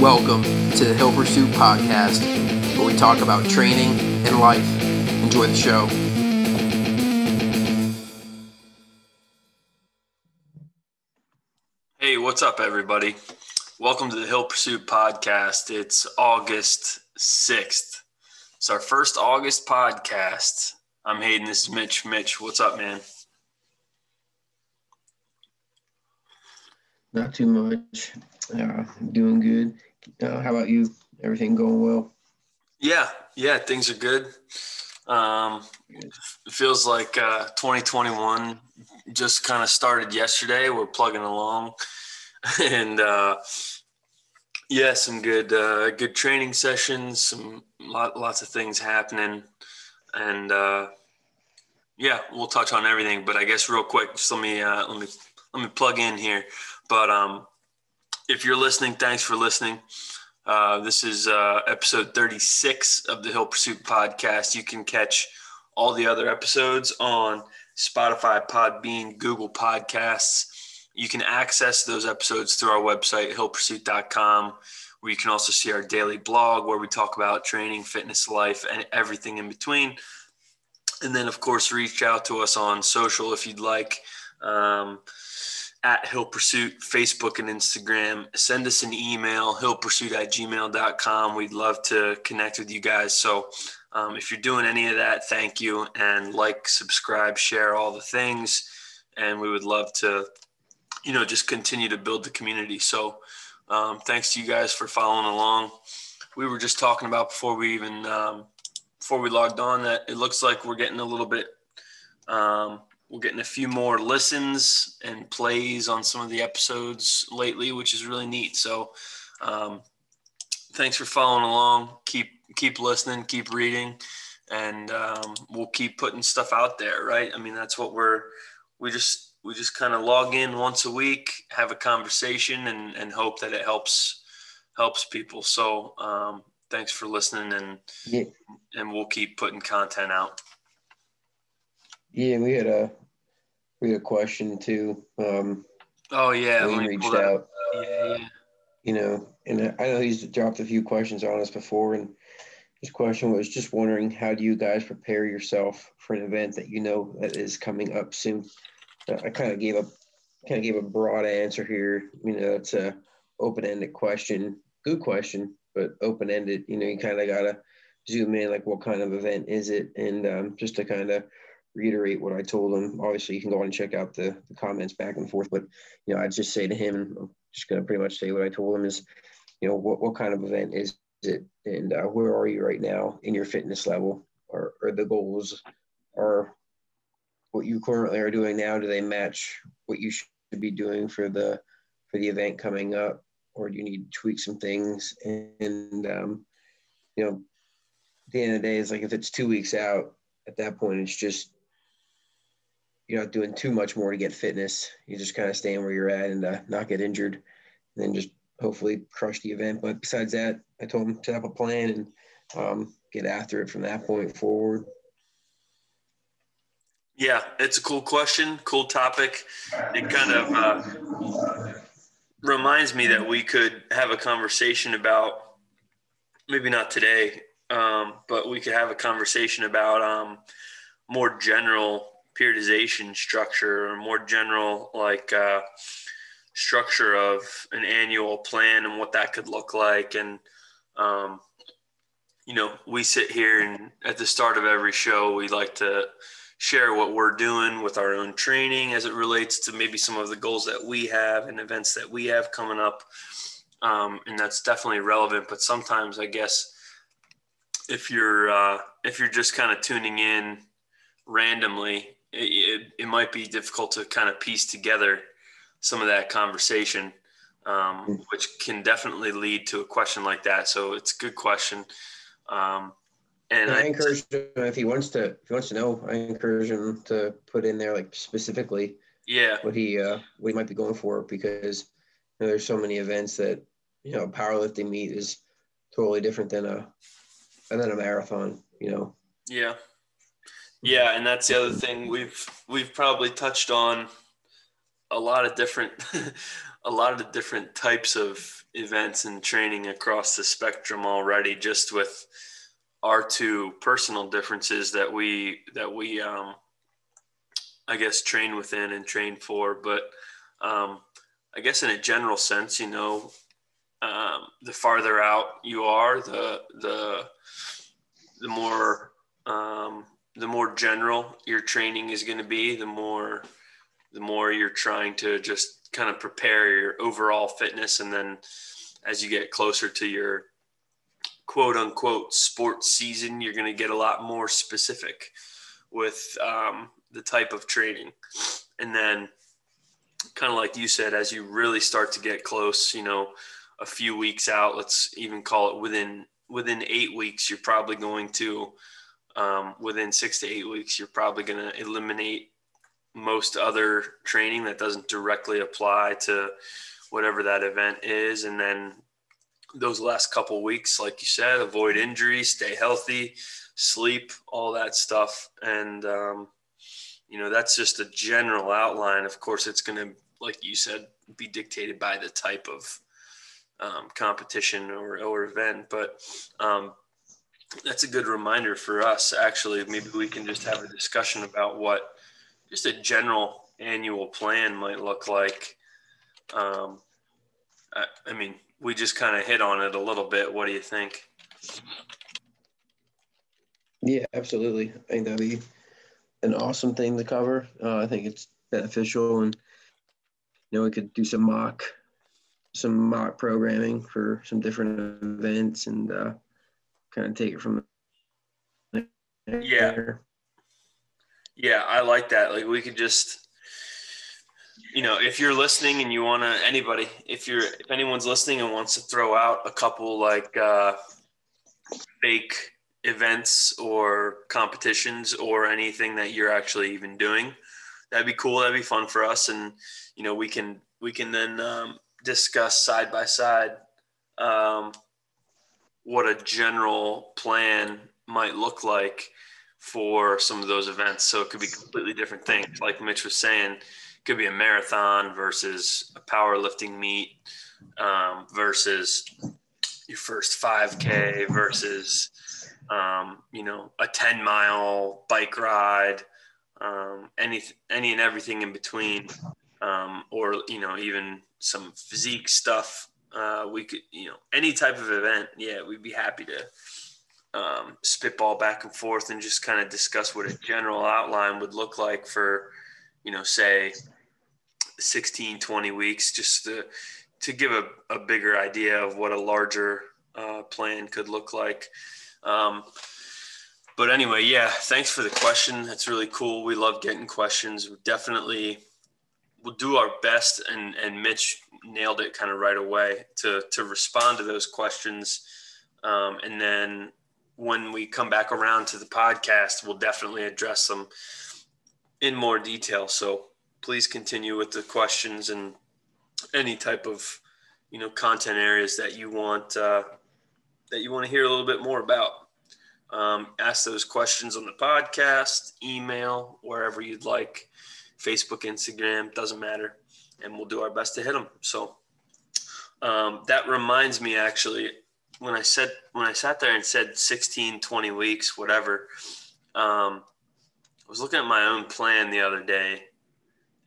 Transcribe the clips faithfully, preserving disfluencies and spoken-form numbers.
Welcome to the Hill Pursuit Podcast, where we talk about training and life. Enjoy the show. Hey, what's up, everybody? Welcome to the Hill Pursuit Podcast. It's August sixth. It's our first August podcast. I'm Hayden. This is Mitch. Mitch, what's up, man? Not too much. Uh, doing good. Uh, how about you? Everything going well? Yeah, yeah, things are good. Um, it feels like uh, twenty twenty-one just kind of started yesterday. We're plugging along, and uh, yeah, some good, uh, good training sessions. Some lot, lots of things happening, and uh, yeah, we'll touch on everything. But I guess real quick, just let me uh, let me let me plug in here. But um, if you're listening, thanks for listening. Uh, this is uh, episode thirty-six of the Hill Pursuit Podcast. You can catch all the other episodes on Spotify, Podbean, Google Podcasts. You can access those episodes through our website, hill pursuit dot com, where you can also see our daily blog where we talk about training, fitness, life, and everything in between. And then, of course, reach out to us on social if you'd like. Um, at Hill Pursuit, Facebook and Instagram. Send us an email, hill pursuit at gmail dot com. We'd love to connect with you guys. So um, if you're doing any of that, thank you. And like, subscribe, share all the things. And we would love to, you know, just continue to build the community. So um, thanks to you guys for following along. We were just talking about before we even, um, before we logged on, that it looks like we're getting a little bit, um, we're getting a few more listens and plays on some of the episodes lately, which is really neat. So um, thanks for following along. Keep keep listening, keep reading, and um, we'll keep putting stuff out there, right? I mean, that's what we're we just we just kind of log in once a week, have a conversation, and and hope that it helps helps people. So um, thanks for listening, and yeah. and we'll keep putting content out. Yeah, we had a we had a question too. Um, oh yeah, we reached out. Yeah, yeah. You know, and I know he's dropped a few questions on us before, and his question was just wondering, how do you guys prepare yourself for an event that you know that is coming up soon? I kind of gave a kind of gave a broad answer here. You know, it's a open-ended question, good question, but open-ended. You know, you kind of gotta zoom in, like, what kind of event is it, and um, just to kind of reiterate what I told him. Obviously, you can go on and check out the, the comments back and forth, but, you know, I'd just say to him, I'm just going to pretty much say what I told him is, you know, what, what kind of event is it, and uh, where are you right now in your fitness level, or, or the goals, or what you currently are doing now? Do they match what you should be doing for the for the event coming up, or do you need to tweak some things? And, and um, you know, at the end of the day, it's like, if it's two weeks out, at that point, it's just, you're not doing too much more to get fitness. You're just kind of staying where you're at and uh, not get injured, and then just hopefully crush the event. But besides that, I told him, set up a plan and um, get after it from that point forward. Yeah, it's a cool question, cool topic. It kind of uh, reminds me that we could have a conversation about, maybe not today, um, but we could have a conversation about um, more general periodization structure, or more general, like, uh, structure of an annual plan and what that could look like. And, um, you know, we sit here, and at the start of every show, we like to share what we're doing with our own training as it relates to maybe some of the goals that we have and events that we have coming up. Um, and that's definitely relevant, but sometimes, I guess, if you're, uh, if you're just kind of tuning in randomly, It, it, it might be difficult to kind of piece together some of that conversation, um, which can definitely lead to a question like that. So it's a good question. Um, and, and I, I encourage him, if he wants to, if he wants to know, I encourage him to put in there, like, specifically, yeah, what he, uh, what he might be going for, because, you know, there's so many events that, you know, powerlifting meet is totally different than a, than a marathon, you know? Yeah. Yeah, and that's the other thing we've we've probably touched on a lot of different a lot of different types of events and training across the spectrum already, just with our two personal differences that we, that we, um, I guess, train within and train for. But um, I guess in a general sense, you know, um, the farther out you are, the, the, the more, um, the more general your training is going to be, the more, the more you're trying to just kind of prepare your overall fitness. And then as you get closer to your quote unquote sports season, you're going to get a lot more specific with um, the type of training. And then kind of like you said, as you really start to get close, you know, a few weeks out, let's even call it within, within eight weeks, you're probably going to, um, within six to eight weeks, you're probably going to eliminate most other training that doesn't directly apply to whatever that event is. And then those last couple weeks, like you said, avoid injury, stay healthy, sleep, all that stuff. And, um, you know, that's just a general outline. Of course, it's going to, like you said, be dictated by the type of um, competition or, or event. But um, that's a good reminder for us, actually. Maybe we can just have a discussion about what just a general annual plan might look like. Um, I, I mean, we just kind of hit on it a little bit. What do you think? Yeah, absolutely. I think that'd be an awesome thing to cover. Uh, I think it's beneficial, and you know, we could do some mock, some mock programming for some different events, and uh, kind of take it from there. Yeah, yeah, I like that. Like, we could just, you know, if you're listening and you wanna, anybody, if you're, if anyone's listening and wants to throw out a couple like uh, fake events or competitions or anything that you're actually even doing, that'd be cool. That'd be fun for us. And, you know, we can, we can then um, discuss side by side um, what a general plan might look like for some of those events. So it could be completely different things. Like Mitch was saying, it could be a marathon versus a powerlifting meet um, versus your first five K versus, Um, you know, a ten mile bike ride, um, any, any and everything in between, um, or, you know, even some physique stuff. Uh, we could, you know, any type of event. Yeah, we'd be happy to um, spitball back and forth and just kind of discuss what a general outline would look like for, you know, say sixteen, twenty weeks, just to, to give a, a bigger idea of what a larger uh, plan could look like. Um, but anyway, yeah, thanks for the question. That's really cool. We love getting questions. We definitely will do our best. And, and Mitch nailed it kind of right away to, to respond to those questions. Um, and then when we come back around to the podcast, we'll definitely address them in more detail. So please continue with the questions and any type of, you know, content areas that you want, uh, that you want to hear a little bit more about. Um, ask those questions on the podcast, email, wherever you'd like, Facebook, Instagram, doesn't matter. And we'll do our best to hit them. So um, that reminds me, actually, when I said, when I sat there and said sixteen, twenty weeks, whatever, um, I was looking at my own plan the other day,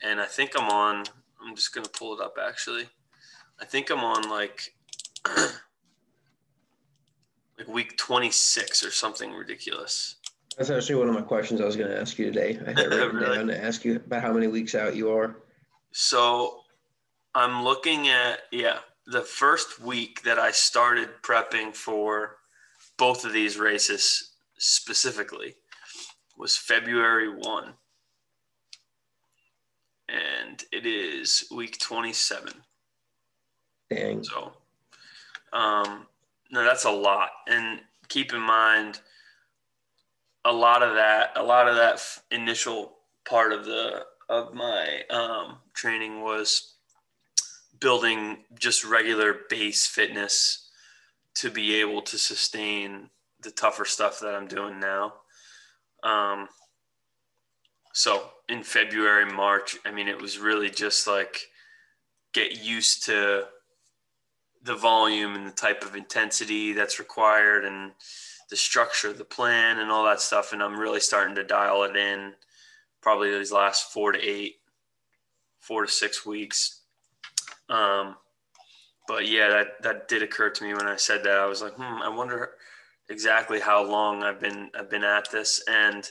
and I think I'm on, I'm just going to pull it up. Actually, I think I'm on like, like week twenty-six or something ridiculous. That's actually one of my questions I was going to ask you today. I had written down to ask you about how many weeks out you are. So I'm looking at, yeah, the first week that I started prepping for both of these races specifically was February first. And it is week twenty-seven. Dang. So, um, no, that's a lot. And keep in mind, a lot of that, a lot of that initial part of the, of my um, training was building just regular base fitness to be able to sustain the tougher stuff that I'm doing now. Um, so in February, March, I mean, it was really just like get used to the volume and the type of intensity that's required and the structure of the plan and all that stuff. And I'm really starting to dial it in probably these last four to eight, four to six weeks. Um, but yeah, that, that did occur to me when I said that. I was like, hmm, I wonder exactly how long I've been, I've been at this. And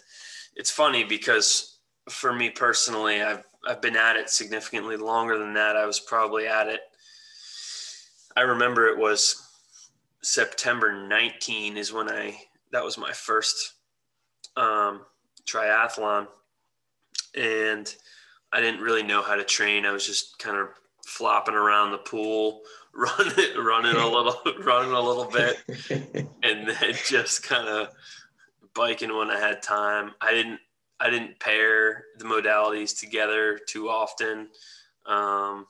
it's funny because for me personally, I've, I've been at it significantly longer than that. I was probably at it. I remember it was September nineteenth is when I, that was my first um, triathlon, and I didn't really know how to train. I was just kind of flopping around the pool, running, running a little, running a little bit, and then just kind of biking when I had time. I didn't, I didn't pair the modalities together too often. Um,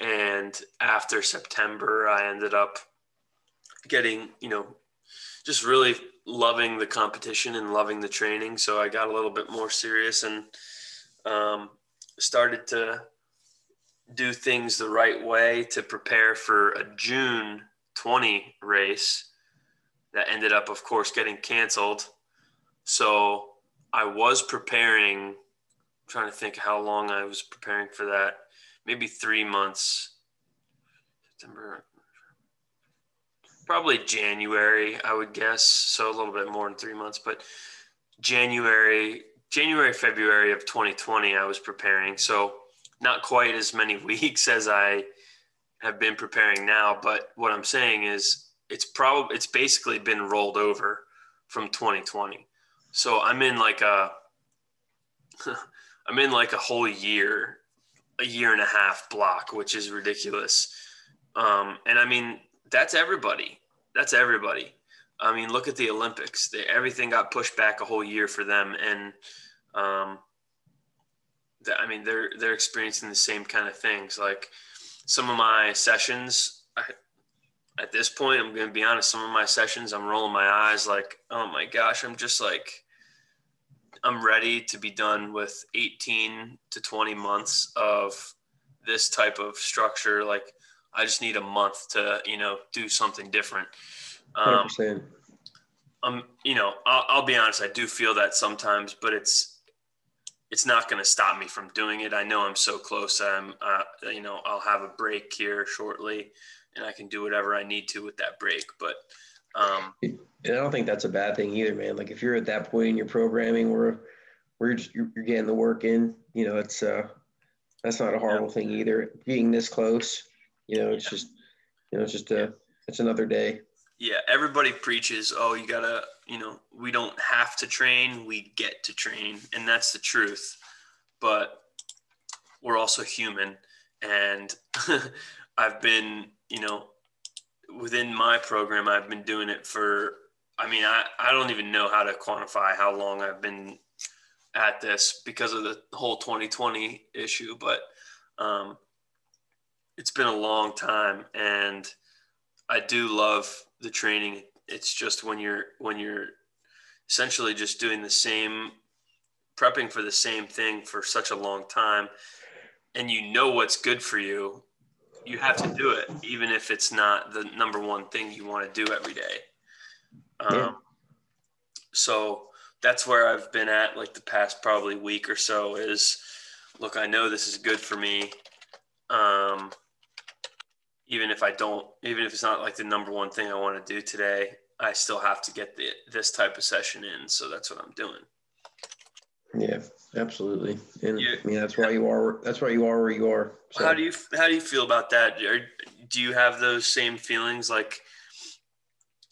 and after September, I ended up getting, you know, just really loving the competition and loving the training. So I got a little bit more serious and um, started to do things the right way to prepare for a June twentieth race that ended up, of course, getting canceled. So I was preparing, I'm trying to think how long I was preparing for that, maybe three months, September, probably January, I would guess. So a little bit more than three months, but January, January, February of twenty twenty, I was preparing. So not quite as many weeks as I have been preparing now. But what I'm saying is it's probably, it's basically been rolled over from twenty twenty. So I'm in like a, I'm in like a whole year, a year and a half block, which is ridiculous. Um, and I mean, that's everybody. That's everybody. I mean, look at the Olympics. They, everything got pushed back a whole year for them. And um, the, I mean, they're, they're experiencing the same kind of things. Like some of my sessions, I, at this point, I'm going to be honest, some of my sessions, I'm rolling my eyes like, oh my gosh, I'm just like, I'm ready to be done with eighteen to twenty months of this type of structure. Like, I just need a month to, you know, do something different. Um, um you know, I'll, I'll be honest. I do feel that sometimes, but it's, it's not going to stop me from doing it. I know I'm so close. I'm, uh, you know, I'll have a break here shortly and I can do whatever I need to with that break. But, um, and I don't think that's a bad thing either, man. Like if you're at that point in your programming where we're just, you're getting the work in, you know, it's, uh, that's not a horrible yeah. thing either. Being this close, you know, it's yeah. just, you know, it's just, uh, it's another day. Yeah. Everybody preaches, oh, you gotta, you know, we don't have to train, we get to train. And that's the truth, but we're also human. And I've been, you know, within my program, I've been doing it for, I mean, I, I don't even know how to quantify how long I've been at this because of the whole twenty twenty issue, but um, it's been a long time. And I do love the training. It's just when you're, when you're essentially just doing the same, prepping for the same thing for such a long time and you know what's good for you, you have to do it, even if it's not the number one thing you want to do every day. Um, yeah. So that's where I've been at like the past probably week or so is, look, I know this is good for me. Um, even if I don't, even if it's not like the number one thing I want to do today, I still have to get the, this type of session in. So that's what I'm doing. Yeah, absolutely. And you, I mean, that's why you are, that's why you are where you are. So. How do you, how do you feel about that? Or do you have those same feelings? Like,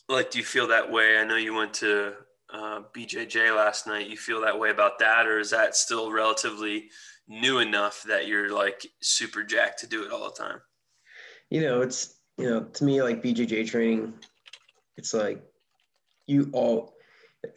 like, do you feel that way? I know you went to uh, B J J last night. You feel that way about that? Or is that still relatively new enough that you're like super jacked to do it all the time? You know, it's, you know, to me, like B J J training, it's like you all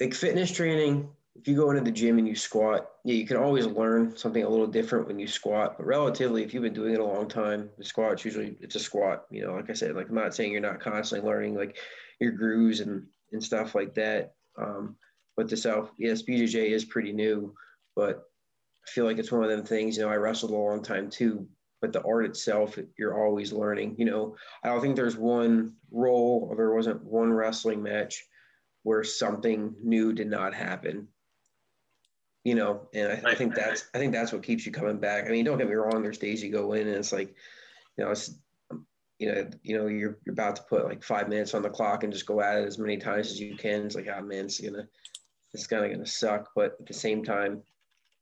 like fitness training. If you go into the gym and you squat, yeah, you can always learn something a little different when you squat. But relatively, if you've been doing it a long time, the squat's usually, it's a squat. You know, like I said, like I'm not saying you're not constantly learning like your grooves and, and stuff like that. Um, but the self, yes, B J J is pretty new, but I feel like it's one of them things, you know, I wrestled a long time too, but the art itself, you're always learning. You know, I don't think there's one role, or there wasn't one wrestling match where something new did not happen. You know, and I, th- I think that's I think that's what keeps you coming back. I mean, don't get me wrong. There's days you go in and it's like, you know, it's you know, you know, you're you're about to put like five minutes on the clock and just go at it as many times as you can. It's like, ah, oh, man, it's gonna it's kind of gonna suck, but at the same time,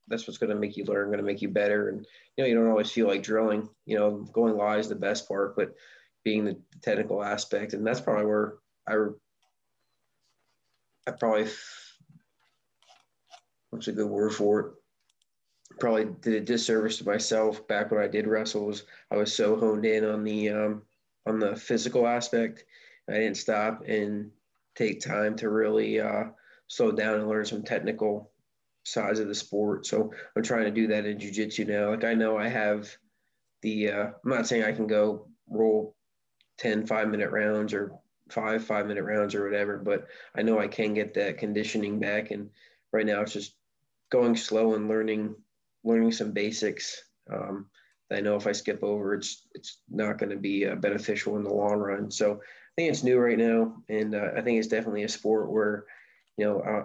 that's what's gonna make you learn, gonna make you better. And you know, you don't always feel like drilling. You know, going live is the best part, but being the technical aspect, and that's probably where I I probably. What's a good word for it? Probably did a disservice to myself back when I did wrestle. Was I was so honed in on the um, on the physical aspect, I didn't stop and take time to really uh, slow down and learn some technical sides of the sport. So I'm trying to do that in jiu-jitsu now. Like I know I have the. Uh, I'm not saying I can go roll ten five-minute rounds or five five-minute rounds or whatever, but I know I can get that conditioning back. And right now, it's just going slow and learning, learning some basics. Um, I know if I skip over, it's it's not going to be uh, beneficial in the long run. So I think it's new right now, and uh, I think it's definitely a sport where, you know, uh,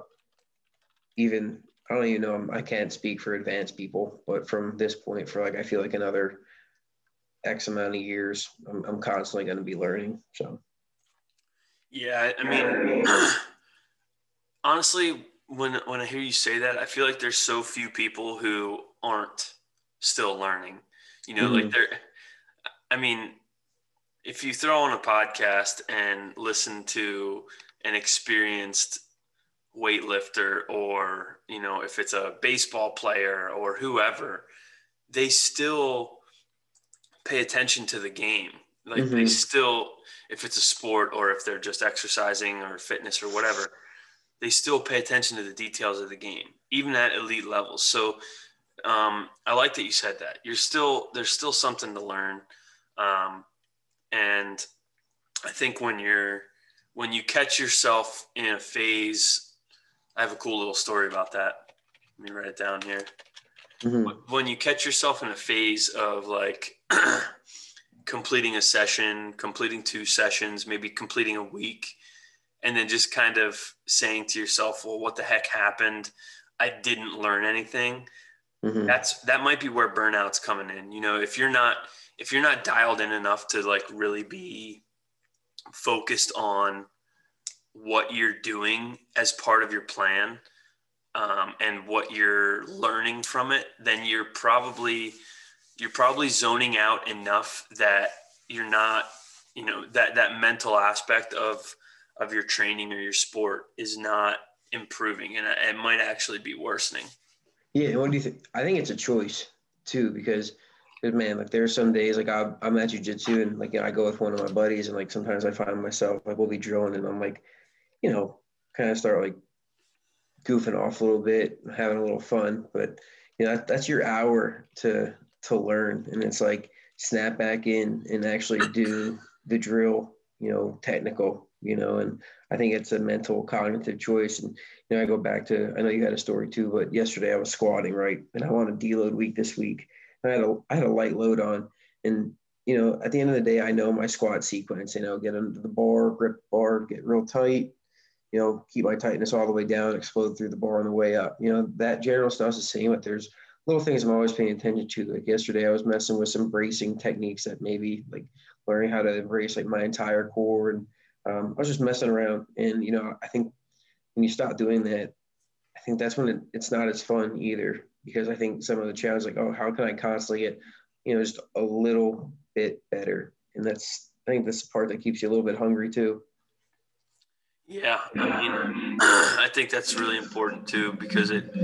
even I don't even know I can't speak for advanced people, but from this point, for like I feel like another X amount of years, I'm, I'm constantly going to be learning. So, yeah, I mean, honestly. When when I hear you say that, I feel like there's so few people who aren't still learning. You know, mm-hmm. like they're I mean, if you throw on a podcast and listen to an experienced weightlifter or, you know, if it's a baseball player or whoever, they still pay attention to the game. Like mm-hmm. they still, if it's a sport or if they're just exercising or fitness or whatever, they still pay attention to the details of the game, even at elite levels. So um, I like that you said that. You're still, there's still something to learn. Um, and I think when you're, when you catch yourself in a phase, I have a cool little story about that. Let me write it down here. Mm-hmm. When you catch yourself in a phase of like completing a session, completing two sessions, maybe completing a week, and then just kind of saying to yourself, well, what the heck happened? I didn't learn anything. Mm-hmm. That's, that might be where burnout's coming in. You know, if you're not, if you're not dialed in enough to like really be focused on what you're doing as part of your plan, um, and what you're learning from it, then you're probably, you're probably zoning out enough that you're not, you know, that, that mental aspect of, of your training or your sport is not improving, and it might actually be worsening. Yeah. What do you think? I think it's a choice too, because man, like there are some days like I'm, I'm at jiu-jitsu and like, you know, I go with one of my buddies and like, sometimes I find myself like, we'll be drilling and I'm like, you know, kind of start like goofing off a little bit, having a little fun, but you know, that, that's your hour to, to learn. And it's like snap back in and actually do the drill, you know, technical, you know, and I think it's a mental cognitive choice. And, you know, I go back to, I know you had a story too, but yesterday I was squatting, right? And I want a deload week this week. And I had a, I had a light load on. And, you know, at the end of the day, I know my squat sequence, you know, get under the bar, grip the bar, get real tight, you know, keep my tightness all the way down, explode through the bar on the way up. You know, that general stuff's the same, but there's little things I'm always paying attention to. Like yesterday I was messing with some bracing techniques that maybe like learning how to brace like my entire core and, Um, I was just messing around, and you know, I think when you stop doing that, I think that's when it, it's not as fun either, because I think some of the challenge, like, oh, how can I constantly get, you know, just a little bit better, and that's, I think that's the part that keeps you a little bit hungry too. Yeah, I mean, I think that's really important too, because it,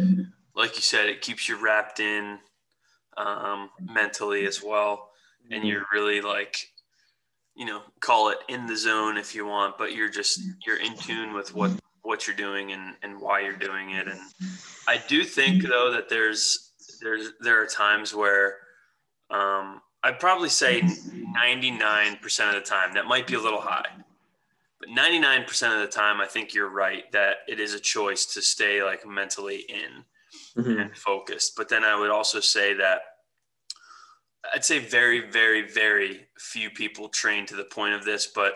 like you said, it keeps you wrapped in um, mentally as well, and you're really like, you know, call it in the zone if you want, but you're just, you're in tune with what, what you're doing and, and why you're doing it. And I do think though, that there's, there's, there are times where um, I'd probably say ninety-nine percent of the time, that might be a little high, but ninety-nine percent of the time, I think you're right that it is a choice to stay like mentally in mm-hmm. and focused. But then I would also say that I'd say very, very, very few people train to the point of this, but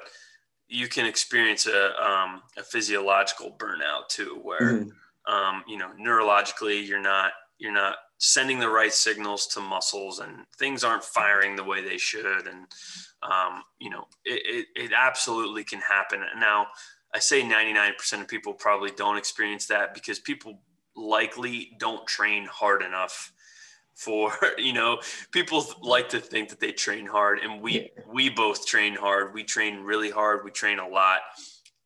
you can experience a, um, a physiological burnout too, where, mm-hmm. um, you know, neurologically, you're not, you're not sending the right signals to muscles and things aren't firing the way they should. And, um, you know, it, it, it absolutely can happen. Now, I say ninety-nine percent of people probably don't experience that because people likely don't train hard enough for, you know, people like to think that they train hard, and we, yeah. we both train hard. We train really hard. We train a lot,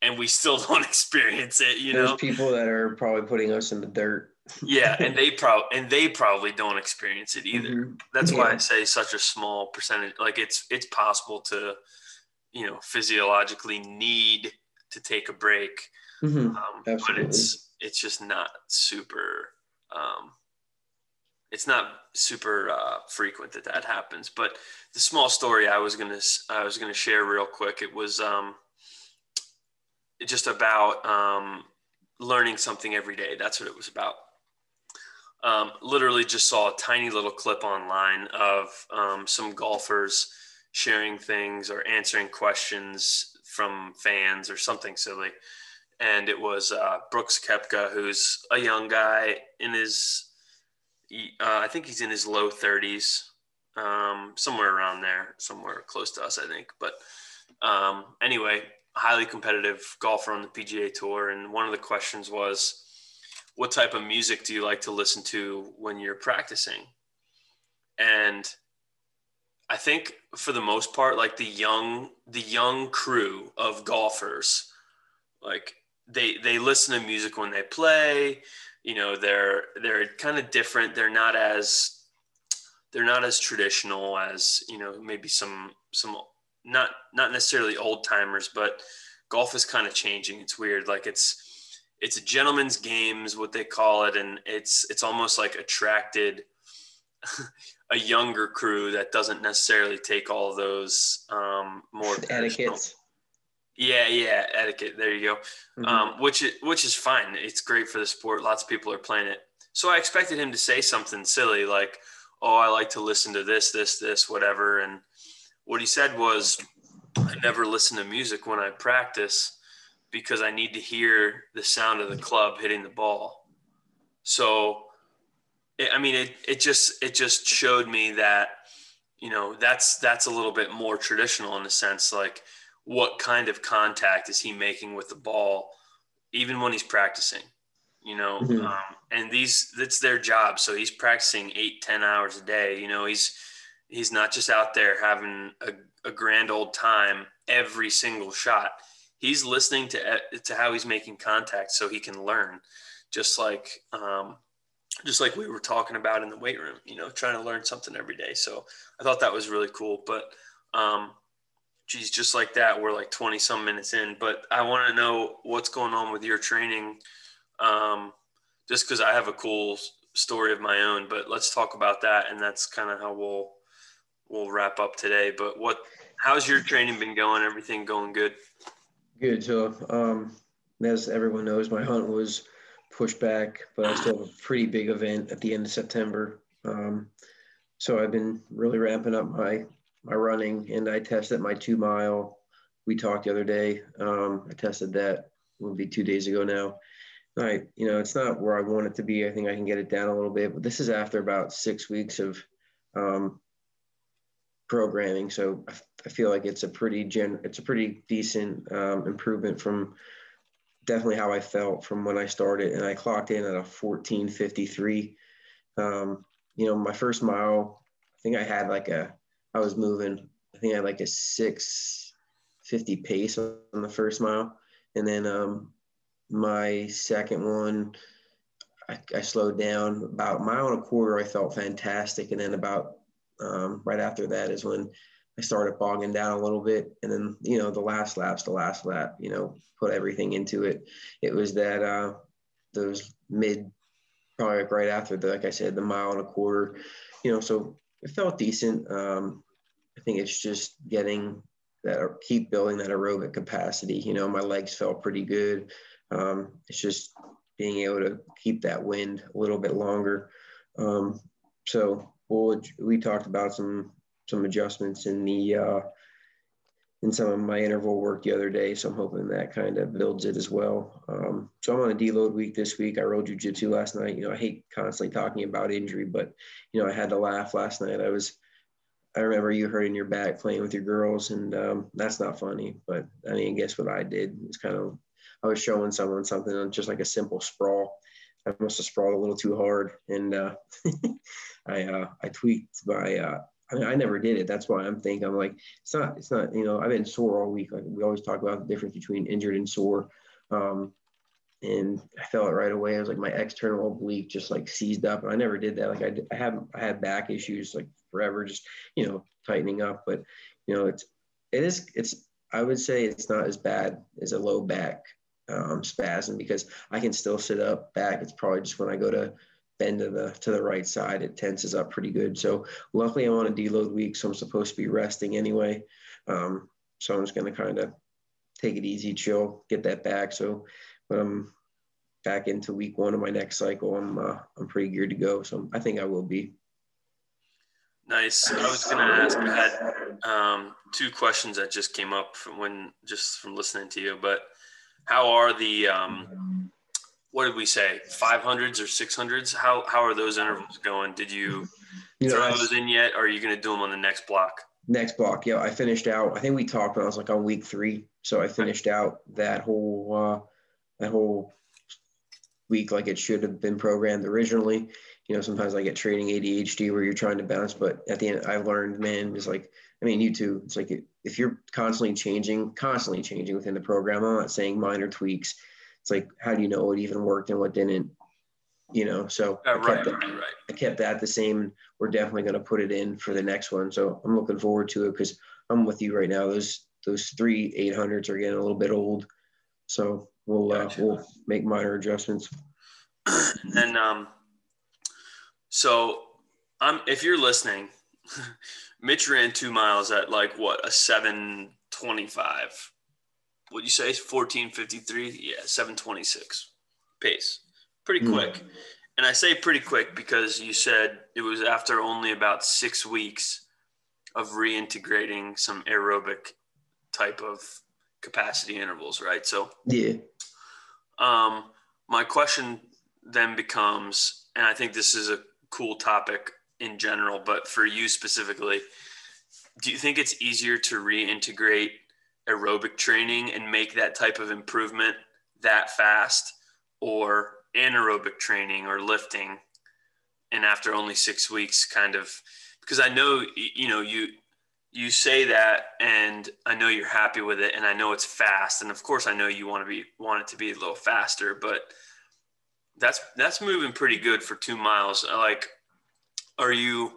and we still don't experience it. You There's know, people that are probably putting us in the dirt. yeah. And they probably, and they probably don't experience it either. Mm-hmm. That's yeah. why I say such a small percentage, like it's, it's possible to, you know, physiologically need to take a break. Mm-hmm. Um, but it's, it's just not super, um, it's not super uh, frequent that that happens. But the small story I was going to, I was going to share real quick. It was um, just about um, learning something every day. That's what it was about. Um, literally just saw a tiny little clip online of um, some golfers sharing things or answering questions from fans or something silly. And it was uh, Brooks Koepka, who's a young guy in his, uh, I think he's in his low thirties, um, somewhere around there, somewhere close to us, I think. But um, anyway, highly competitive golfer on the P G A Tour. And one of the questions was, what type of music do you like to listen to when you're practicing? And I think for the most part, like the young, the young crew of golfers, like, They they listen to music when they play, you know, they're they're kind of different. They're not as they're not as traditional as, you know, maybe some some not not necessarily old timers, but golf is kind of changing. It's weird. Like it's it's a gentleman's game is what they call it, and it's it's almost like attracted a younger crew that doesn't necessarily take all those um, more etiquette. Yeah, yeah, etiquette. There you go. Mm-hmm. Um, which is, which is fine. It's great for the sport. Lots of people are playing it. So I expected him to say something silly like, "Oh, I like to listen to this, this, this, whatever." And what he said was, "I never listen to music when I practice because I need to hear the sound of the club hitting the ball." So, it, I mean, it it just it just showed me that, you know, that's that's a little bit more traditional in a sense, like, what kind of contact is he making with the ball, even when he's practicing, you know, mm-hmm. um, and these, that's their job. So he's practicing eight, ten hours a day. You know, he's, he's not just out there having a, a grand old time every single shot. He's listening to, to how he's making contact so he can learn, just like, um, just like we were talking about in the weight room, you know, trying to learn something every day. So I thought that was really cool, but, um, geez, just like that, we're like twenty some minutes in, but I want to know what's going on with your training. Um, just cause I have a cool story of my own, but let's talk about that. And that's kind of how we'll, we'll wrap up today. But what, how's your training been going? Everything going good? Good. So, um, as everyone knows, my hunt was pushed back, but I still have a pretty big event at the end of September. Um, so I've been really ramping up my, my running, and I tested my two mile. We talked the other day. Um, I tested that, will be two days ago now. And I, you know, it's not where I want it to be. I think I can get it down a little bit, but this is after about six weeks of um, programming. So I, I feel like it's a pretty gen, it's a pretty decent um, improvement from definitely how I felt from when I started. And I clocked in at a fourteen fifty-three. Um, you know, my first mile, I think I had like a, I was moving, I think I had like a six fifty pace on the first mile. And then um, my second one, I, I slowed down about a mile and a quarter. I felt fantastic. And then about um, right after that is when I started bogging down a little bit. And then, you know, the last lap's the last lap, you know, put everything into it. It was that uh, those mid, probably like right after the, like I said, the mile and a quarter, you know, so it felt decent. Um, I think it's just getting that, or keep building that aerobic capacity. You know, my legs felt pretty good. Um, it's just being able to keep that wind a little bit longer. Um, so we'll, we talked about some some adjustments in the uh, in some of my interval work the other day. So I'm hoping that kind of builds it as well. Um, so I'm on a deload week this week. I rode jiu-jitsu last night. You know, I hate constantly talking about injury, but, you know, I had to laugh last night. I was, I remember you hurting your back playing with your girls, and um, that's not funny, but I mean, guess what I did? It's kind of, I was showing someone something on just like a simple sprawl. I must have sprawled a little too hard, and uh, I uh, I tweaked my. Uh, I mean, I never did it. That's why I'm thinking I'm like it's not it's not you know I've been sore all week. Like we always talk about the difference between injured and sore, um, and I felt it right away. I was like my external oblique just like seized up, and I never did that. Like I I have I had back issues like forever, just you know tightening up. But you know it's it is it's I would say it's not as bad as a low back um spasm, because I can still sit up back. It's probably just when I go to bend to the to the right side, it tenses up pretty good. So luckily I'm on a deload week, so I'm supposed to be resting anyway. Um, so I'm just going to kind of take it easy, chill, get that back. So when I'm back into week one of my next cycle, I'm uh, I'm pretty geared to go. So I think I will be. Nice. I was going to ask, I had um, two questions that just came up from when just from listening to you, but how are the, um, what did we say, five hundreds or six hundreds? How how are those intervals going? Did you, you throw know, those in yet, or are you going to do them on the next block? Next block, yeah. I finished out, I think we talked when I was like on week three. So I finished out that whole uh, that whole week like it should have been programmed originally. You know, sometimes I get training A D H D where you're trying to bounce, but at the end I've learned, man, it's like, I mean, you too, it's like it, if you're constantly changing, constantly changing within the program, I'm not saying minor tweaks. It's like, how do you know what even worked and what didn't, you know? So uh, I, right, kept that, right, right. I kept that the same. We're definitely going to put it in for the next one. So I'm looking forward to it, because I'm with you right now. Those, those three eight hundreds are getting a little bit old. So we'll, gotcha. uh, we'll make minor adjustments. And then, um, so I'm, if you're listening, Mitch ran two miles at like what, a seven twenty-five. What'd you say? fourteen fifty-three? Yeah, seven twenty-six pace. Pretty quick. Mm. And I say pretty quick because you said it was after only about six weeks of reintegrating some aerobic type of capacity intervals, right? So yeah. Um, my question then becomes, and I think this is a cool topic in general, but for you specifically, do you think it's easier to reintegrate aerobic training and make that type of improvement that fast, or anaerobic training or lifting, and after only six weeks kind of, because I know, you know, you, you say that, and I know you're happy with it, and I know it's fast. And of course I know you want to be, want it to be a little faster, but that's, that's moving pretty good for two miles. Like, Are you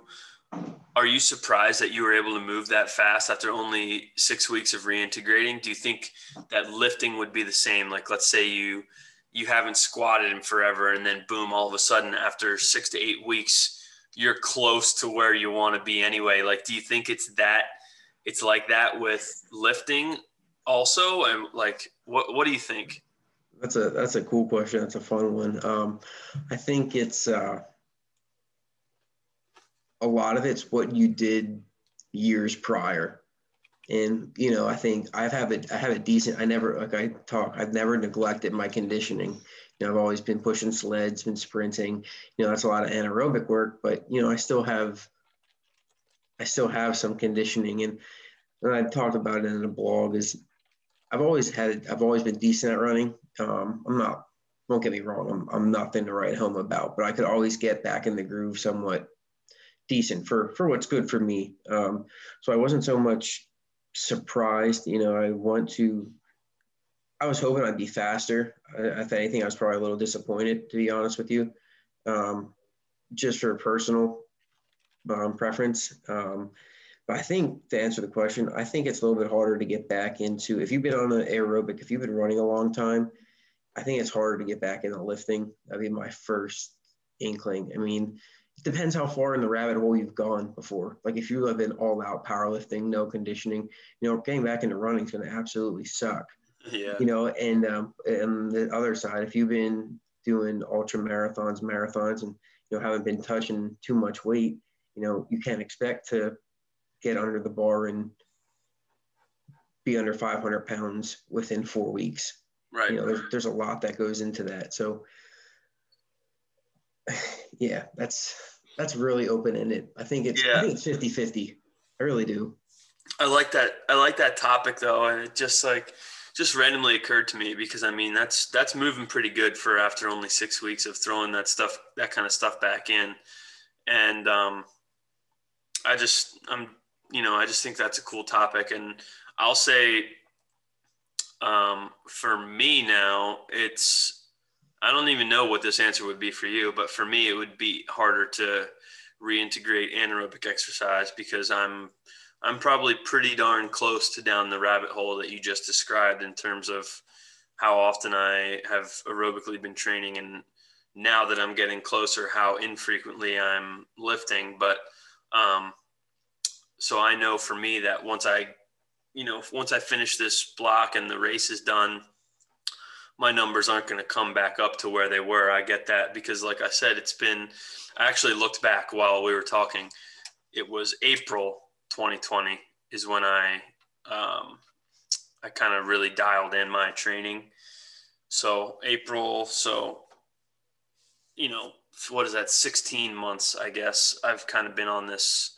are you surprised that you were able to move that fast after only six weeks of reintegrating? Do you think that lifting would be the same? Like, let's say you you haven't squatted in forever, and then boom, all of a sudden after six to eight weeks, you're close to where you want to be anyway. Like, do you think it's that it's like that with lifting also? And like, what what do you think? That's a that's a cool question. That's a fun one. Um, I think it's. Uh... A lot of it's what you did years prior. And, you know, I think I've have it, I have a decent, I never, like I talk, I've never neglected my conditioning. You know, I've always been pushing sleds, been sprinting, you know, that's a lot of anaerobic work, but you know, I still have, I still have some conditioning. And, and I talked about it in the blog is I've always had, I've always been decent at running. Um, I'm not, don't get me wrong. I'm, I'm nothing to write home about, but I could always get back in the groove somewhat decent for, for what's good for me. Um, so I wasn't so much surprised, you know, I want to, I was hoping I'd be faster. I, if anything, I was probably a little disappointed, to be honest with you, um, just for personal um, preference. Um, but I think to answer the question, I think it's a little bit harder to get back into, if you've been on an aerobic, if you've been running a long time, I think it's harder to get back into lifting. That'd be my first inkling. I mean, depends how far in the rabbit hole you've gone before. Like if you have been all out powerlifting, no conditioning, you know, getting back into running is going to absolutely suck. Yeah. You know, and um, and the other side, if you've been doing ultra marathons, marathons, and you know haven't been touching too much weight, you know, you can't expect to get under the bar and be under five hundred pounds within four weeks. Right. You know, there's, there's a lot that goes into that. So yeah, that's, that's really open-ended. I think it's, yeah. I think it's fifty fifty. I really do. I like that. I like that topic though. And it just like, just randomly occurred to me because I mean, that's, that's moving pretty good for after only six weeks of throwing that stuff, that kind of stuff back in. And, um, I just, I'm, you know, I just think that's a cool topic. And I'll say, um, for me now, it's, I don't even know what this answer would be for you, but for me, it would be harder to reintegrate anaerobic exercise because I'm, I'm probably pretty darn close to down the rabbit hole that you just described in terms of how often I have aerobically been training. And now that I'm getting closer, how infrequently I'm lifting. But, um, so I know for me that once I, you know, once I finish this block and the race is done, my numbers aren't going to come back up to where they were. I get that because like I said, it's been, I actually looked back while we were talking, it was April twenty twenty is when I, um, I kind of really dialed in my training. So April, so, you know, what is that? sixteen months, I guess I've kind of been on this,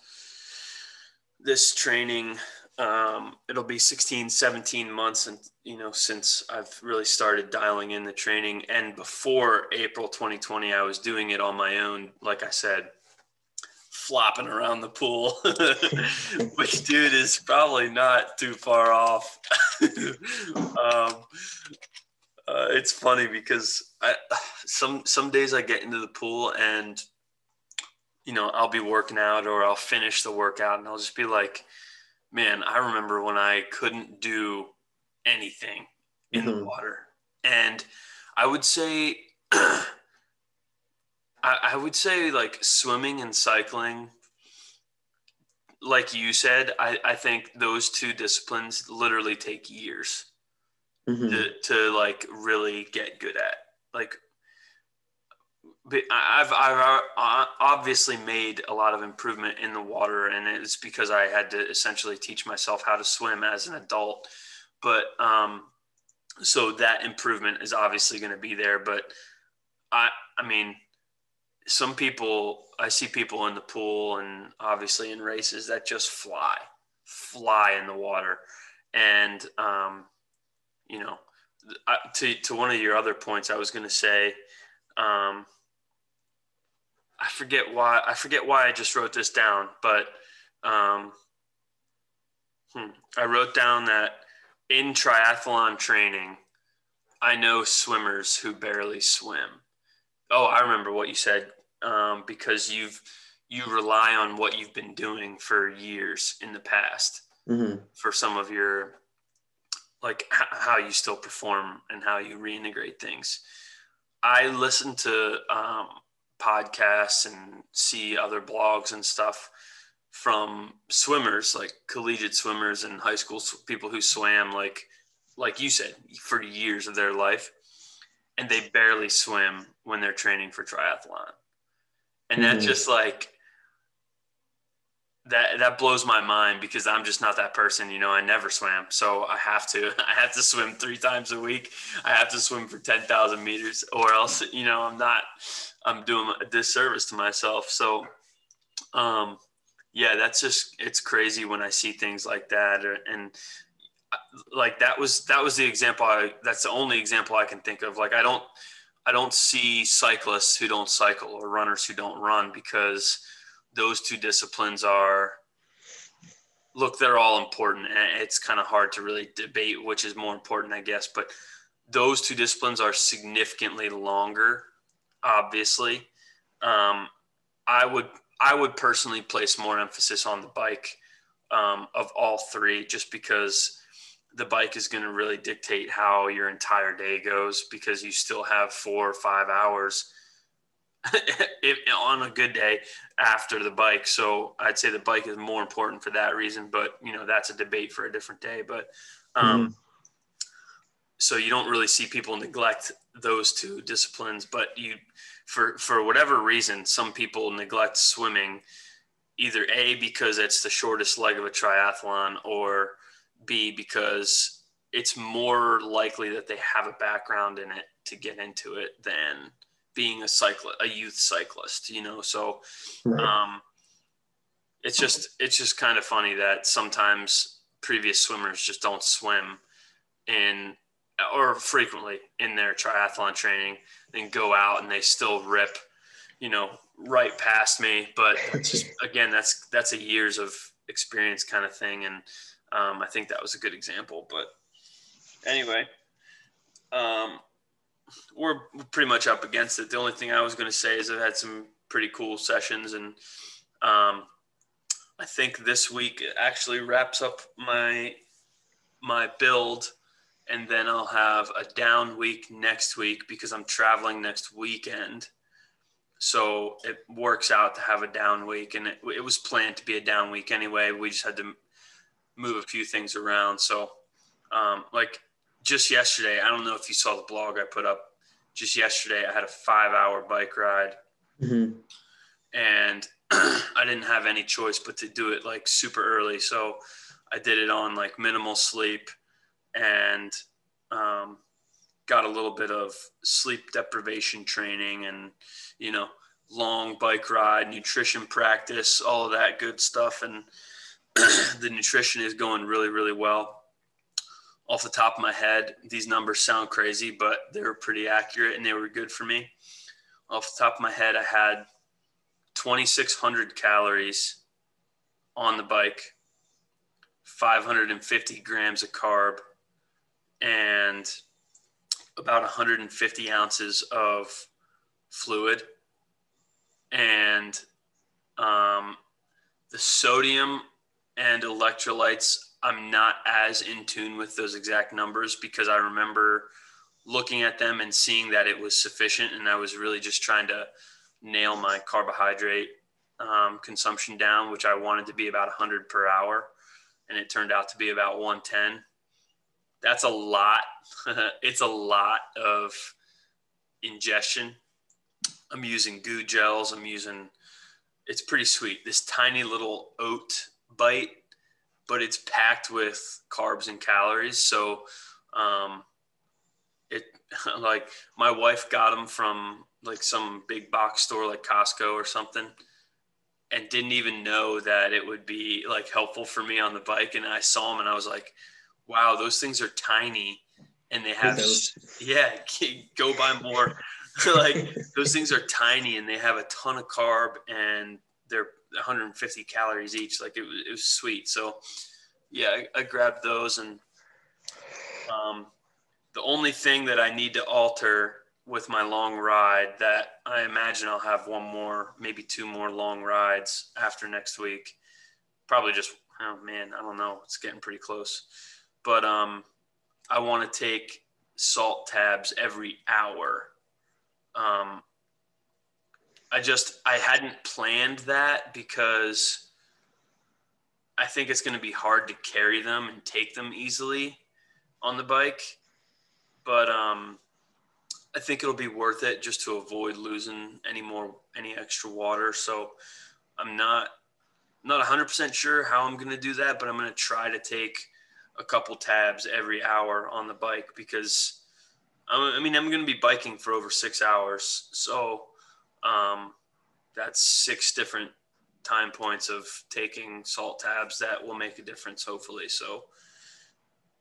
this training. Um, it'll be sixteen, seventeen months. And, you know, since I've really started dialing in the training, and before April twenty twenty, I was doing it on my own. Like I said, flopping around the pool, which dude is probably not too far off. um, uh, it's funny because I, some, some days I get into the pool and, you know, I'll be working out or I'll finish the workout and I'll just be like, man, I remember when I couldn't do anything in mm-hmm. the water. And I would say, I would say like swimming and cycling, like you said, I, I think those two disciplines literally take years mm-hmm. to, to like really get good at. Like I've, I've obviously made a lot of improvement in the water, and it's because I had to essentially teach myself how to swim as an adult. But um, so that improvement is obviously going to be there. But I, I mean, some people, I see people in the pool and obviously in races that just fly, fly in the water. And, um, you know, I, to, to one of your other points, I was going to say, um, I forget why, I forget why I just wrote this down, but, um, hmm, I wrote down that in triathlon training, I know swimmers who barely swim. Oh, I remember what you said, um, because you've, you rely on what you've been doing for years in the past mm-hmm. for some of your, like h- how you still perform and how you reintegrate things. I listen to um, podcasts and see other blogs and stuff from swimmers, like collegiate swimmers and high school sw- people who swam, like, like you said, for years of their life. And they barely swim when they're training for triathlon. And that mm-hmm. just like, that, that blows my mind because I'm just not that person, you know, I never swam. So I have to, I have to swim three times a week. I have to swim for ten thousand meters or else, you know, I'm not, I'm doing a disservice to myself. So, um, yeah, that's just, it's crazy when I see things like that. Or, and, like that was that was the example I, that's the only example I can think of. Like I don't I don't see cyclists who don't cycle or runners who don't run, because those two disciplines are, look, they're all important, and it's kind of hard to really debate which is more important, I guess, but those two disciplines are significantly longer, obviously. um, I would I would personally place more emphasis on the bike um, of all three, just because the bike is going to really dictate how your entire day goes, because you still have four or five hours if, on a good day after the bike. So I'd say the bike is more important for that reason, but you know, that's a debate for a different day. But, um, mm-hmm. so you don't really see people neglect those two disciplines, but you, for, for whatever reason, some people neglect swimming either A, because it's the shortest leg of a triathlon, or B, because it's more likely that they have a background in it to get into it than being a cyclist, a youth cyclist, you know? So um, it's just, it's just kind of funny that sometimes previous swimmers just don't swim in or frequently in their triathlon training, and go out and they still rip, you know, right past me. But just, again, that's, that's a years of experience kind of thing. And um, I think that was a good example, but anyway, um, we're pretty much up against it. The only thing I was going to say is I've had some pretty cool sessions, and um, I think this week actually wraps up my, my build, and then I'll have a down week next week because I'm traveling next weekend. So it works out to have a down week, and it, it was planned to be a down week anyway. We just had to move a few things around. So um, like just yesterday, I don't know if you saw the blog I put up, just yesterday I had a five hour bike ride, mm-hmm. and I didn't have any choice but to do it like super early. So I did it on like minimal sleep, and um, got a little bit of sleep deprivation training, and, you know, long bike ride, nutrition practice, all of that good stuff. And the nutrition is going really, really well. Off the top of my head, these numbers sound crazy, but they were pretty accurate and they were good for me. Off the top of my head, I had twenty-six hundred calories on the bike, five hundred fifty grams of carb, and about one hundred fifty ounces of fluid. And um, the sodium and electrolytes, I'm not as in tune with those exact numbers because I remember looking at them and seeing that it was sufficient, and I was really just trying to nail my carbohydrate um, consumption down, which I wanted to be about one hundred per hour, and it turned out to be about one ten. That's a lot. It's a lot of ingestion. I'm using goo gels. I'm using, it's pretty sweet, this tiny little oat bite, but it's packed with carbs and calories. So um, it like my wife got them from like some big box store like Costco or something, and didn't even know that it would be like helpful for me on the bike. And I saw them and I was like, wow, those things are tiny, and they have, yeah, go buy more. Like those things are tiny and they have a ton of carb and they're one hundred fifty calories each. Like it was, it was sweet. So yeah, I, I grabbed those. And um, the only thing that I need to alter with my long ride, that I imagine I'll have one more, maybe two more long rides after next week. Probably just, oh man, I don't know. It's getting pretty close. But um, I want to take salt tabs every hour. Um, I just, I hadn't planned that because I think it's going to be hard to carry them and take them easily on the bike. But um, I think it'll be worth it just to avoid losing any more, any extra water. So I'm not, not one hundred percent sure how I'm going to do that, but I'm going to try to take a couple tabs every hour on the bike, because I'm, I mean, I'm going to be biking for over six hours. So um, that's six different time points of taking salt tabs that will make a difference, hopefully. So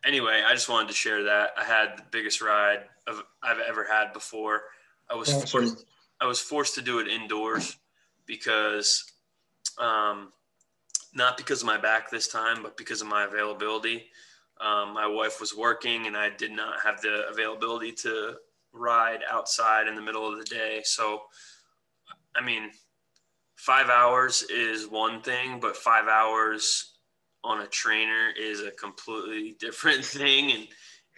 anyway, I just wanted to share that. I had the biggest ride of, I've ever had before. I was forced, I was forced to do it indoors because um, not because of my back this time, but because of my availability. Um, my wife was working and I did not have the availability to ride outside in the middle of the day. So, I mean, five hours is one thing, but five hours on a trainer is a completely different thing. And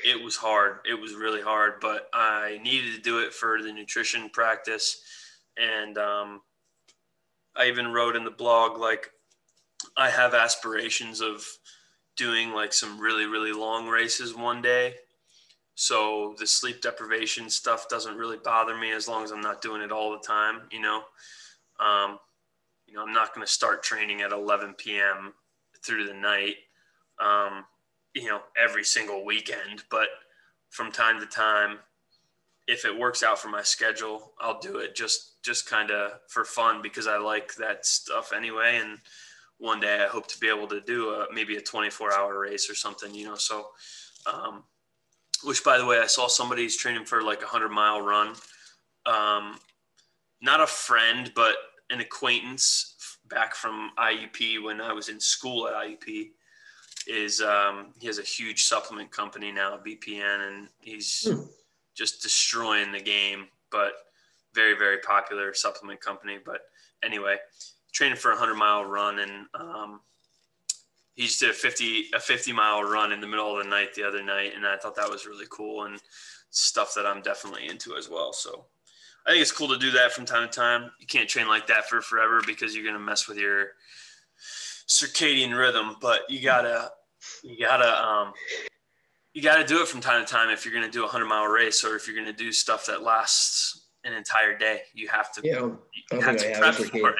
it was hard. It was really hard, but I needed to do it for the nutrition practice. And um, I even wrote in the blog, like, I have aspirations of doing like some really, really long races one day. So the sleep deprivation stuff doesn't really bother me as long as I'm not doing it all the time, you know. Um, you know, I'm not going to start training at eleven p.m. through the night, um, you know, every single weekend. But from time to time, if it works out for my schedule, I'll do it just, just kind of for fun, because I like that stuff anyway. And one day I hope to be able to do a, maybe a twenty-four hour race or something, you know? So, um, which by the way, I saw somebody's training for like a hundred mile run. Um, not a friend, but an acquaintance back from I U P when I was in school at I U P is, um, he has a huge supplement company now, B P N, and he's hmm. just destroying the game, but very, very popular supplement company. But anyway, training for a hundred mile run. And, um, he just did a fifty, a fifty mile run in the middle of the night the other night. And I thought that was really cool and stuff that I'm definitely into as well. So I think it's cool to do that from time to time. You can't train like that for forever because you're going to mess with your circadian rhythm, but you gotta, you gotta, um, you got to do it from time to time. If you're going to do a hundred mile race, or if you're going to do stuff that lasts an entire day, you have to, yeah, you I don't have think to I prep have for it.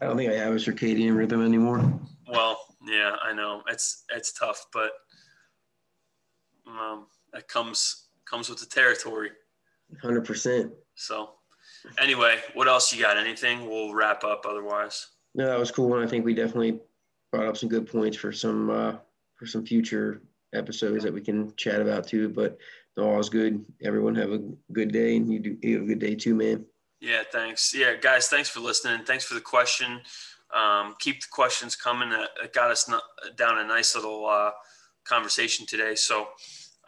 I don't think I have a circadian rhythm anymore. Well, yeah, I know it's, it's tough, but, um, that comes, comes with the territory. one hundred percent. So anyway, what else you got? Anything? We'll wrap up otherwise. No, that was cool. And I think we definitely brought up some good points for some, uh, for some future episodes that we can chat about too, but all is good. Everyone have a good day, and you do you have a good day too, man. Yeah, thanks. Yeah, guys, thanks for listening. Thanks for the question. Um, keep the questions coming. It got us down a nice little uh, conversation today. So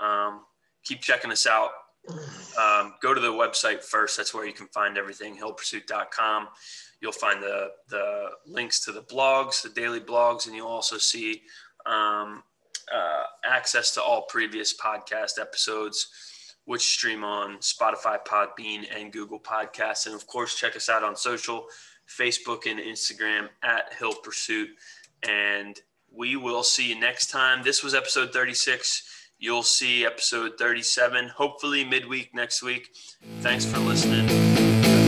um, keep checking us out. Um, go to the website first. That's where you can find everything, hill pursuit dot com. You'll find the, the links to the blogs, the daily blogs, and you'll also see um, Uh, access to all previous podcast episodes, which stream on Spotify, Podbean, and Google Podcasts. And of course, check us out on social, Facebook and Instagram at Hill Pursuit. And we will see you next time. This was episode thirty-six. You'll see episode thirty-seven, hopefully midweek next week. Thanks for listening.